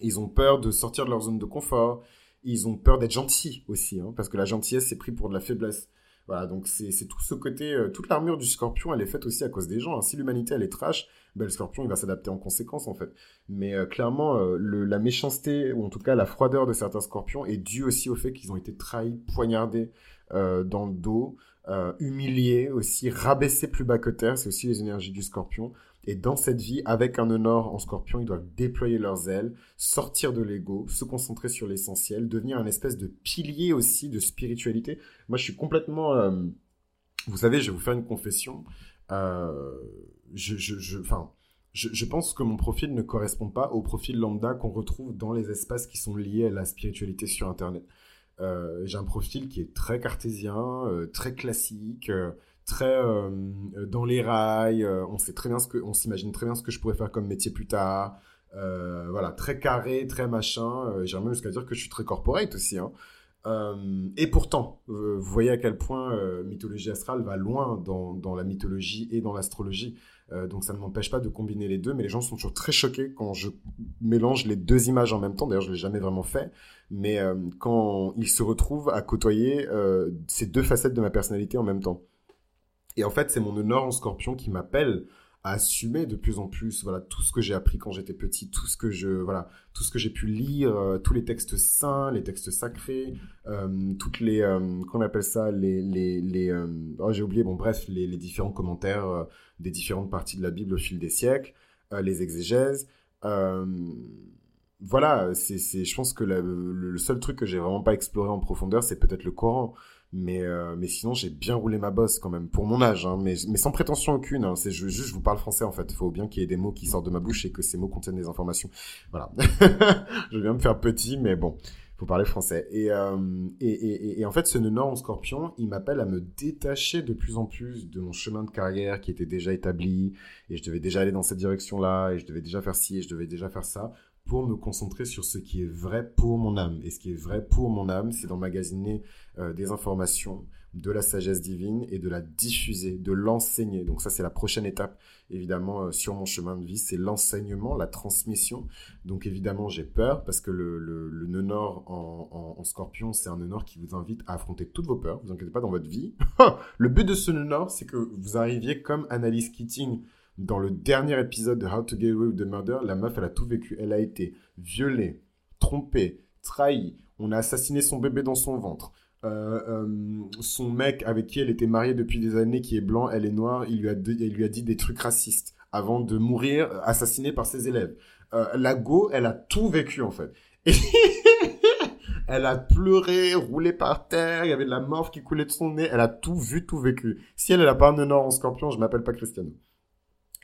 Ils ont peur de sortir de leur zone de confort. Ils ont peur d'être gentils aussi, hein, parce que la gentillesse, c'est pris pour de la faiblesse. Voilà, donc c'est tout ce côté, toute l'armure du scorpion, elle est faite aussi à cause des gens. Hein. Si l'humanité, elle est trash, ben, le scorpion, il va s'adapter en conséquence, en fait. Mais clairement, la méchanceté, ou en tout cas la froideur de certains scorpions, est due aussi au fait qu'ils ont été trahis, poignardés dans le dos, humiliés aussi, rabaissés plus bas que terre. C'est aussi les énergies du scorpion. Et dans cette vie, avec un nœud nord en scorpion, ils doivent déployer leurs ailes, sortir de l'ego, se concentrer sur l'essentiel, devenir un espèce de pilier aussi de spiritualité. Moi, je suis complètement... vous savez, je vais vous faire une confession. Je pense que mon profil ne correspond pas au profil lambda qu'on retrouve dans les espaces qui sont liés à la spiritualité sur Internet. J'ai un profil qui est très cartésien, très classique... très dans les rails, on s'imagine très bien ce que je pourrais faire comme métier plus tard, voilà, très carré, très machin, j'ai même jusqu'à dire que je suis très corporate aussi, hein. Et pourtant, vous voyez à quel point mythologie astrale va loin dans la mythologie et dans l'astrologie, donc ça ne m'empêche pas de combiner les deux, mais les gens sont toujours très choqués quand je mélange les deux images en même temps, d'ailleurs je ne l'ai jamais vraiment fait, mais quand ils se retrouvent à côtoyer ces deux facettes de ma personnalité en même temps. Et en fait, c'est mon nœud nord en scorpion qui m'appelle à assumer de plus en plus, voilà, tout ce que j'ai appris quand j'étais petit, tout ce que j'ai pu lire, tous les textes saints, les textes sacrés, toutes les, qu'on appelle ça, les différents commentaires des différentes parties de la Bible au fil des siècles, les exégèses, voilà, je pense que le seul truc que j'ai vraiment pas exploré en profondeur, c'est peut-être le Coran. Mais sinon, j'ai bien roulé ma bosse quand même, pour mon âge, hein, mais sans prétention aucune. Hein, c'est juste, je vous parle français, en fait. Il faut bien qu'il y ait des mots qui sortent de ma bouche et que ces mots contiennent des informations. Voilà. Je viens me faire petit, mais bon, il faut parler français. Et en fait, ce nœud nord en scorpion, il m'appelle à me détacher de plus en plus de mon chemin de carrière qui était déjà établi, et je devais déjà aller dans cette direction-là, et je devais déjà faire ci, et je devais déjà faire ça, pour me concentrer sur ce qui est vrai pour mon âme. Et ce qui est vrai pour mon âme, c'est d'emmagasiner des informations, de la sagesse divine et de la diffuser, de l'enseigner. Donc ça, c'est la prochaine étape, évidemment, sur mon chemin de vie, c'est l'enseignement, la transmission. Donc évidemment, j'ai peur, parce que le nœud nord en scorpion, c'est un nœud nord qui vous invite à affronter toutes vos peurs. Vous inquiétez pas dans votre vie. Le but de ce nœud nord, c'est que vous arriviez comme Annalise Keating, dans le dernier épisode de How to get away with the murder, la meuf, elle a tout vécu. Elle a été violée, trompée, trahie. On a assassiné son bébé dans son ventre. Son mec avec qui elle était mariée depuis des années, qui est blanc, elle est noire, il lui a dit des trucs racistes avant de mourir, assassinée par ses élèves. La go, elle a tout vécu, en fait. Et elle a pleuré, roulé par terre, il y avait de la morve qui coulait de son nez. Elle a tout vu, tout vécu. Si elle n'a pas un nœud nord en scorpion, je ne m'appelle pas Cristiano.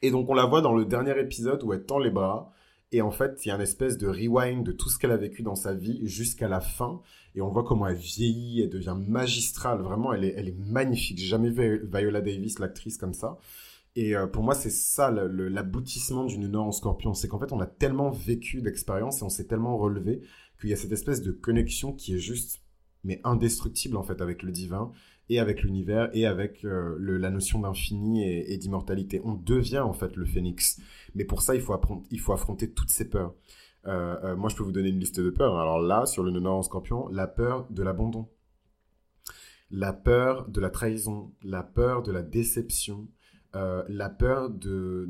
Et donc, on la voit dans le dernier épisode où elle tend les bras. Et en fait, il y a une espèce de rewind de tout ce qu'elle a vécu dans sa vie jusqu'à la fin. Et on voit comment elle vieillit, elle devient magistrale. Vraiment, elle est magnifique. J'ai jamais vu Viola Davis, l'actrice, comme ça. Et pour moi, c'est ça l'aboutissement du nœud nord en scorpion. C'est qu'en fait, on a tellement vécu d'expériences et on s'est tellement relevé qu'il y a cette espèce de connexion qui est juste, mais indestructible, en fait, avec le divin, et avec l'univers, et avec la notion d'infini et d'immortalité. On devient, en fait, le phénix. Mais pour ça, il faut affronter toutes ces peurs. Moi, je peux vous donner une liste de peurs. Alors là, sur le nœud nord en scorpion, la peur de l'abandon, la peur de la trahison, la peur de la déception, la peur de...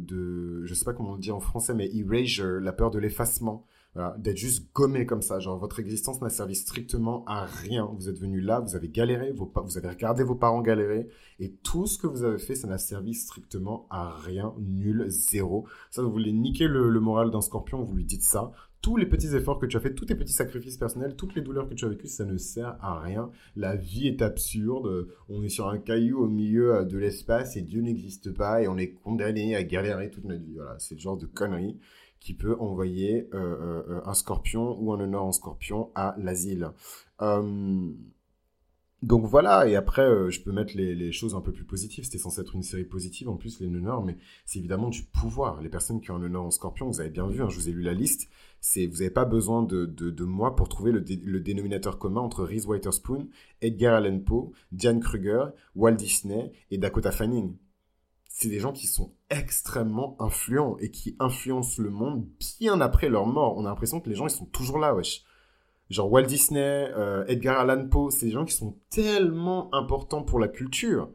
Je sais pas comment on dit en français, mais erasure, la peur de l'effacement. Voilà, d'être juste gommé comme ça, genre votre existence n'a servi strictement à rien. Vous êtes venu là, vous avez galéré, vous avez regardé vos parents galérer, et tout ce que vous avez fait, ça n'a servi strictement à rien, nul, zéro. Ça, vous voulez niquer le moral d'un scorpion, vous lui dites ça. Tous les petits efforts que tu as fait, tous tes petits sacrifices personnels, toutes les douleurs que tu as vécues, ça ne sert à rien. La vie est absurde. On est sur un caillou au milieu de l'espace et Dieu n'existe pas et on est condamné à galérer toute notre vie. Voilà, c'est le genre de conneries qui peut envoyer un scorpion ou un nœud nord en scorpion à l'asile. Donc voilà, et après, je peux mettre les choses un peu plus positives. C'était censé être une série positive, en plus, les nœuds nord, mais c'est évidemment du pouvoir. Les personnes qui ont un nœud nord en scorpion, vous avez bien vu, hein, je vous ai lu la liste, vous n'avez pas besoin de moi pour trouver le dénominateur commun entre Reese Witherspoon, Edgar Allan Poe, Diane Kruger, Walt Disney et Dakota Fanning. C'est des gens qui sont extrêmement influents et qui influencent le monde bien après leur mort. On a l'impression que les gens, ils sont toujours là, wesh. genre Walt Disney, Edgar Allan Poe, c'est des gens qui sont tellement importants pour la culture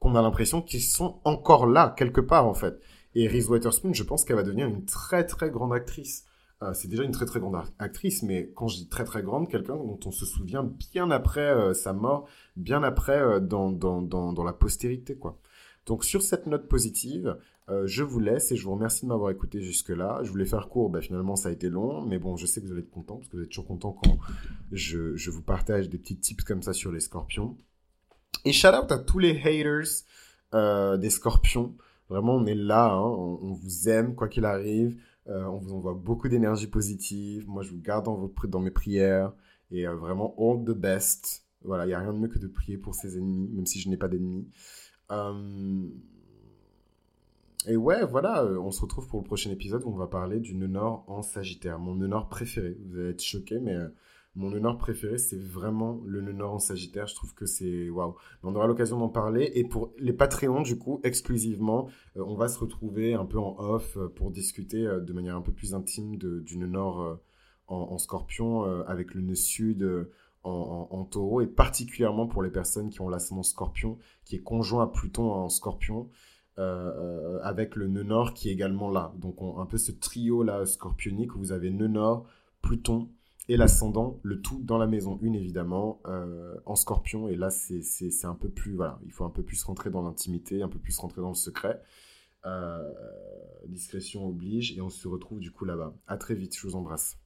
qu'on a l'impression qu'ils sont encore là, quelque part, en fait. Et Reese Witherspoon, je pense qu'elle va devenir une très, très grande actrice. C'est déjà une très, très grande actrice, mais quand je dis très, très grande, quelqu'un dont on se souvient bien après sa mort, bien après dans la postérité, quoi. Donc, sur cette note positive, je vous laisse et je vous remercie de m'avoir écouté jusque-là. Je voulais faire court, finalement, ça a été long. Mais bon, je sais que vous allez être contents, parce que vous êtes toujours contents quand je vous partage des petits tips comme ça sur les scorpions. Et shout-out à tous les haters des scorpions. Vraiment, on est là, hein, on vous aime, quoi qu'il arrive. On vous envoie beaucoup d'énergie positive. Moi, je vous garde dans mes prières. Et vraiment, all the best. Voilà, il n'y a rien de mieux que de prier pour ses ennemis, même si je n'ai pas d'ennemis. Et ouais, voilà, on se retrouve pour le prochain épisode où on va parler du nœud nord en Sagittaire. Mon nœud nord préféré, vous allez être choqués, mais mon nœud nord préféré, c'est vraiment le nœud nord en Sagittaire. Je trouve que c'est waouh. On aura l'occasion d'en parler. Et pour les Patreons, du coup, exclusivement, on va se retrouver un peu en off pour discuter de manière un peu plus intime du nœud nord en Scorpion avec le nœud sud. En taureau, et particulièrement pour les personnes qui ont l'ascendant scorpion, qui est conjoint à Pluton en scorpion, avec le nœud nord qui est également là. Donc un peu ce trio là scorpionique où vous avez nœud nord, Pluton et l'ascendant, le tout dans la maison une évidemment, en scorpion. Et là c'est un peu plus, voilà, il faut un peu plus rentrer dans l'intimité, un peu plus rentrer dans le secret. Discrétion oblige, et on se retrouve du coup là-bas. À très vite, je vous embrasse.